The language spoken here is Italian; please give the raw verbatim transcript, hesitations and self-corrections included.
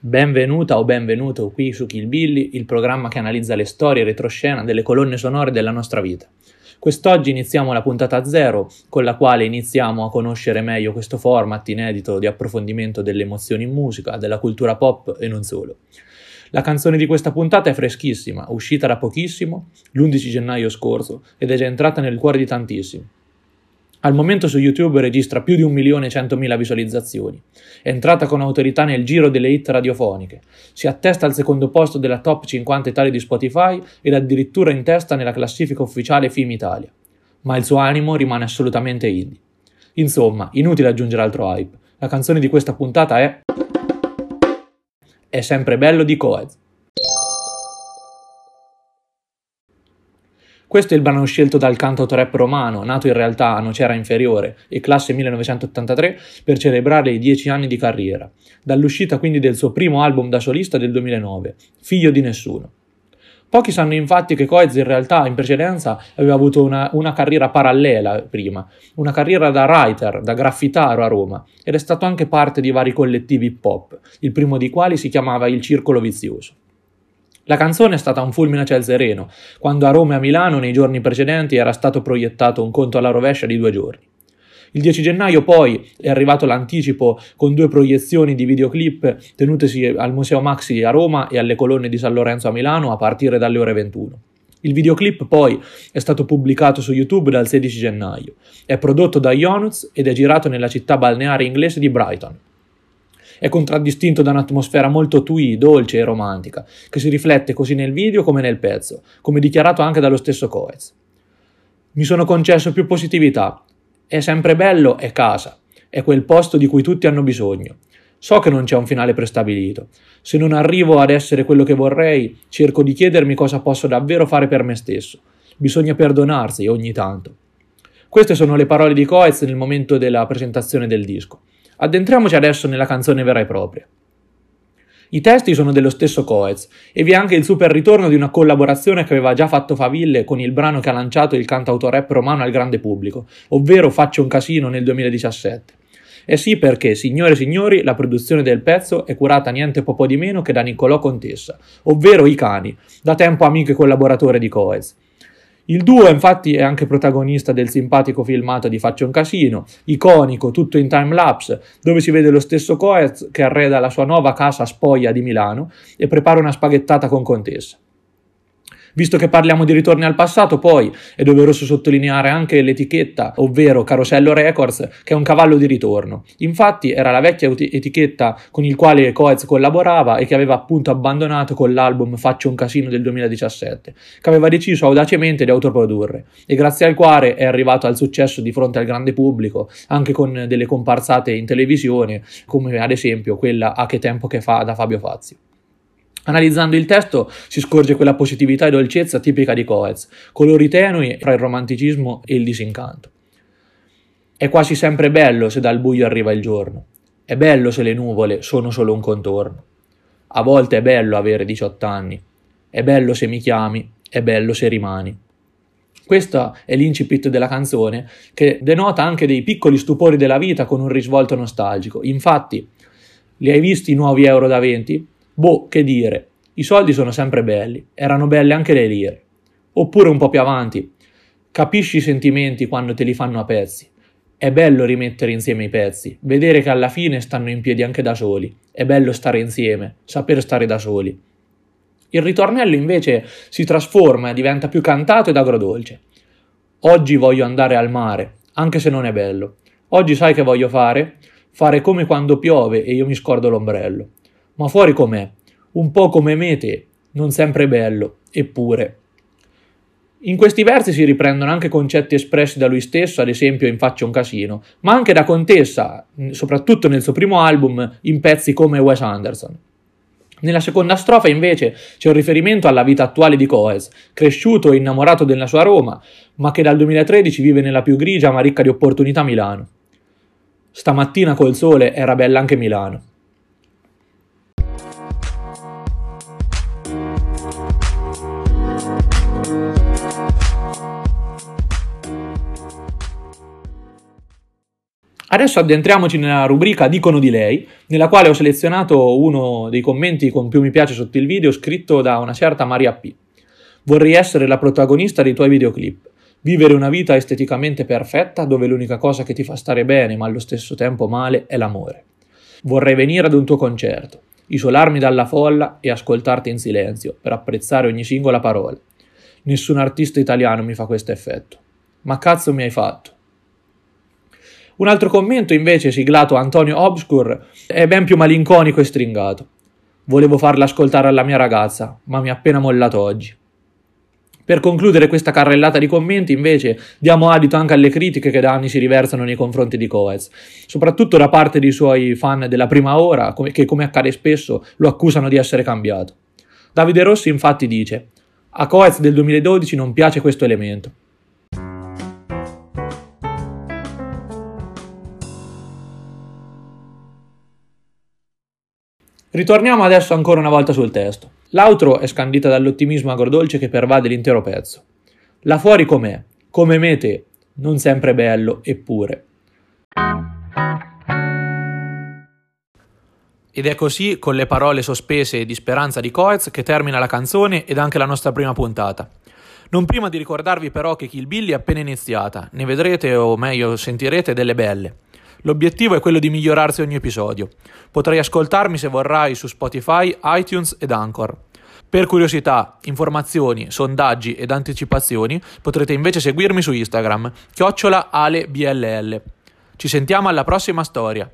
Benvenuta o benvenuto qui su Kill Billy, il programma che analizza le storie retroscena delle colonne sonore della nostra vita. Quest'oggi iniziamo la puntata zero, con la quale iniziamo a conoscere meglio questo format inedito di approfondimento delle emozioni in musica, della cultura pop e non solo. La canzone di questa puntata è freschissima, uscita da pochissimo, l'undici gennaio scorso, ed è già entrata nel cuore di tantissimi. Al momento su YouTube registra più di un milione e centomila visualizzazioni. È entrata con autorità nel giro delle hit radiofoniche. Si attesta al secondo posto della top cinquanta Italia di Spotify ed addirittura in testa nella classifica ufficiale Film Italia. Ma il suo animo rimane assolutamente indie. Insomma, inutile aggiungere altro hype. La canzone di questa puntata è... È sempre bello di Coez. Questo è il brano scelto dal cantautorep romano, nato in realtà a Nocera Inferiore e classe millenovecentottantatré, per celebrare i dieci anni di carriera, dall'uscita quindi del suo primo album da solista del duemilanove, Figlio di Nessuno. Pochi sanno infatti che Coez in realtà in precedenza aveva avuto una, una carriera parallela prima, una carriera da writer, da graffitaro a Roma, ed è stato anche parte di vari collettivi hip hop, il primo dei quali si chiamava Il Circolo Vizioso. La canzone è stata un fulmine a ciel sereno, quando a Roma e a Milano nei giorni precedenti era stato proiettato un conto alla rovescia di due giorni. Il dieci gennaio poi è arrivato l'anticipo con due proiezioni di videoclip tenutesi al Museo Maxxi a Roma e alle colonne di San Lorenzo a Milano a partire dalle ore ventuno. Il videoclip poi è stato pubblicato su YouTube dal sedici gennaio, è prodotto da Ionuz ed è girato nella città balneare inglese di Brighton. È contraddistinto da un'atmosfera molto twee, dolce e romantica, che si riflette così nel video come nel pezzo, come dichiarato anche dallo stesso Coez. Mi sono concesso più positività. È sempre bello, è casa. È quel posto di cui tutti hanno bisogno. So che non c'è un finale prestabilito. Se non arrivo ad essere quello che vorrei, cerco di chiedermi cosa posso davvero fare per me stesso. Bisogna perdonarsi ogni tanto. Queste sono le parole di Coez nel momento della presentazione del disco. Addentriamoci adesso nella canzone vera e propria. I testi sono dello stesso Coez e vi è anche il super ritorno di una collaborazione che aveva già fatto faville con il brano che ha lanciato il cantautorep romano al grande pubblico, ovvero Faccio un casino nel duemiladiciassette. E sì, perché, signore e signori, la produzione del pezzo è curata niente po' di meno che da Niccolò Contessa, ovvero I Cani, da tempo amico e collaboratore di Coez. Il duo infatti è anche protagonista del simpatico filmato di Faccio un casino, iconico, tutto in time-lapse, dove si vede lo stesso Coez che arreda la sua nuova casa a Spoglia di Milano e prepara una spaghettata con Contessa. Visto che parliamo di ritorni al passato, poi è doveroso sottolineare anche l'etichetta, ovvero Carosello Records, che è un cavallo di ritorno. Infatti era la vecchia etichetta con il quale Coez collaborava e che aveva appunto abbandonato con l'album Faccio un casino del duemiladiciassette, che aveva deciso audacemente di autoprodurre e grazie al quale è arrivato al successo di fronte al grande pubblico, anche con delle comparsate in televisione, come ad esempio quella A Che Tempo Che Fa da Fabio Fazio. Analizzando il testo si scorge quella positività e dolcezza tipica di Coez, colori tenui tra il romanticismo e il disincanto. È quasi sempre bello se dal buio arriva il giorno. È bello se le nuvole sono solo un contorno. A volte è bello avere diciotto anni. È bello se mi chiami, è bello se rimani. Questo è l'incipit della canzone, che denota anche dei piccoli stupori della vita con un risvolto nostalgico. Infatti, li hai visti i nuovi euro da venti? Boh, che dire, i soldi sono sempre belli, erano belle anche le lire. Oppure un po' più avanti, capisci i sentimenti quando te li fanno a pezzi. È bello rimettere insieme i pezzi, vedere che alla fine stanno in piedi anche da soli. È bello stare insieme, saper stare da soli. Il ritornello invece si trasforma e diventa più cantato ed agrodolce. Oggi voglio andare al mare, anche se non è bello. Oggi sai che voglio fare? Fare come quando piove e io mi scordo l'ombrello. Ma fuori com'è, un po' come me te, non sempre bello, eppure. In questi versi si riprendono anche concetti espressi da lui stesso, ad esempio in Faccio un casino, ma anche da Contessa, soprattutto nel suo primo album, in pezzi come Wes Anderson. Nella seconda strofa invece c'è un riferimento alla vita attuale di Coez, cresciuto e innamorato della sua Roma, ma che dal duemilatredici vive nella più grigia ma ricca di opportunità Milano. Stamattina col sole era bella anche Milano. Adesso addentriamoci nella rubrica Dicono di lei, nella quale ho selezionato uno dei commenti con più mi piace sotto il video, scritto da una certa Maria P. Vorrei essere la protagonista dei tuoi videoclip. Vivere una vita esteticamente perfetta, dove l'unica cosa che ti fa stare bene, ma allo stesso tempo male, è l'amore. Vorrei venire ad un tuo concerto, isolarmi dalla folla e ascoltarti in silenzio, per apprezzare ogni singola parola. Nessun artista italiano mi fa questo effetto. Ma cazzo mi hai fatto? Un altro commento, invece, siglato Antonio Obscur, è ben più malinconico e stringato. Volevo farla ascoltare alla mia ragazza, ma mi ha appena mollato oggi. Per concludere questa carrellata di commenti, invece, diamo adito anche alle critiche che da anni si riversano nei confronti di Coez, soprattutto da parte dei suoi fan della prima ora, che, come accade spesso, lo accusano di essere cambiato. Davide Rossi, infatti, dice: a Coez del duemiladodici non piace questo elemento. Ritorniamo adesso ancora una volta sul testo. L'outro è scandita dall'ottimismo agrodolce che pervade l'intero pezzo. Là fuori com'è, come me e te, non sempre bello, eppure. Ed è così, con le parole sospese e di speranza di Coez, che termina la canzone ed anche la nostra prima puntata. Non prima di ricordarvi però che Kill Bill è appena iniziata, ne vedrete, o meglio sentirete, delle belle. L'obiettivo è quello di migliorarsi ogni episodio. Potrai ascoltarmi, se vorrai, su Spotify, iTunes ed Anchor. Per curiosità, informazioni, sondaggi ed anticipazioni potrete invece seguirmi su Instagram, chiocciola alebll. Ci sentiamo alla prossima storia.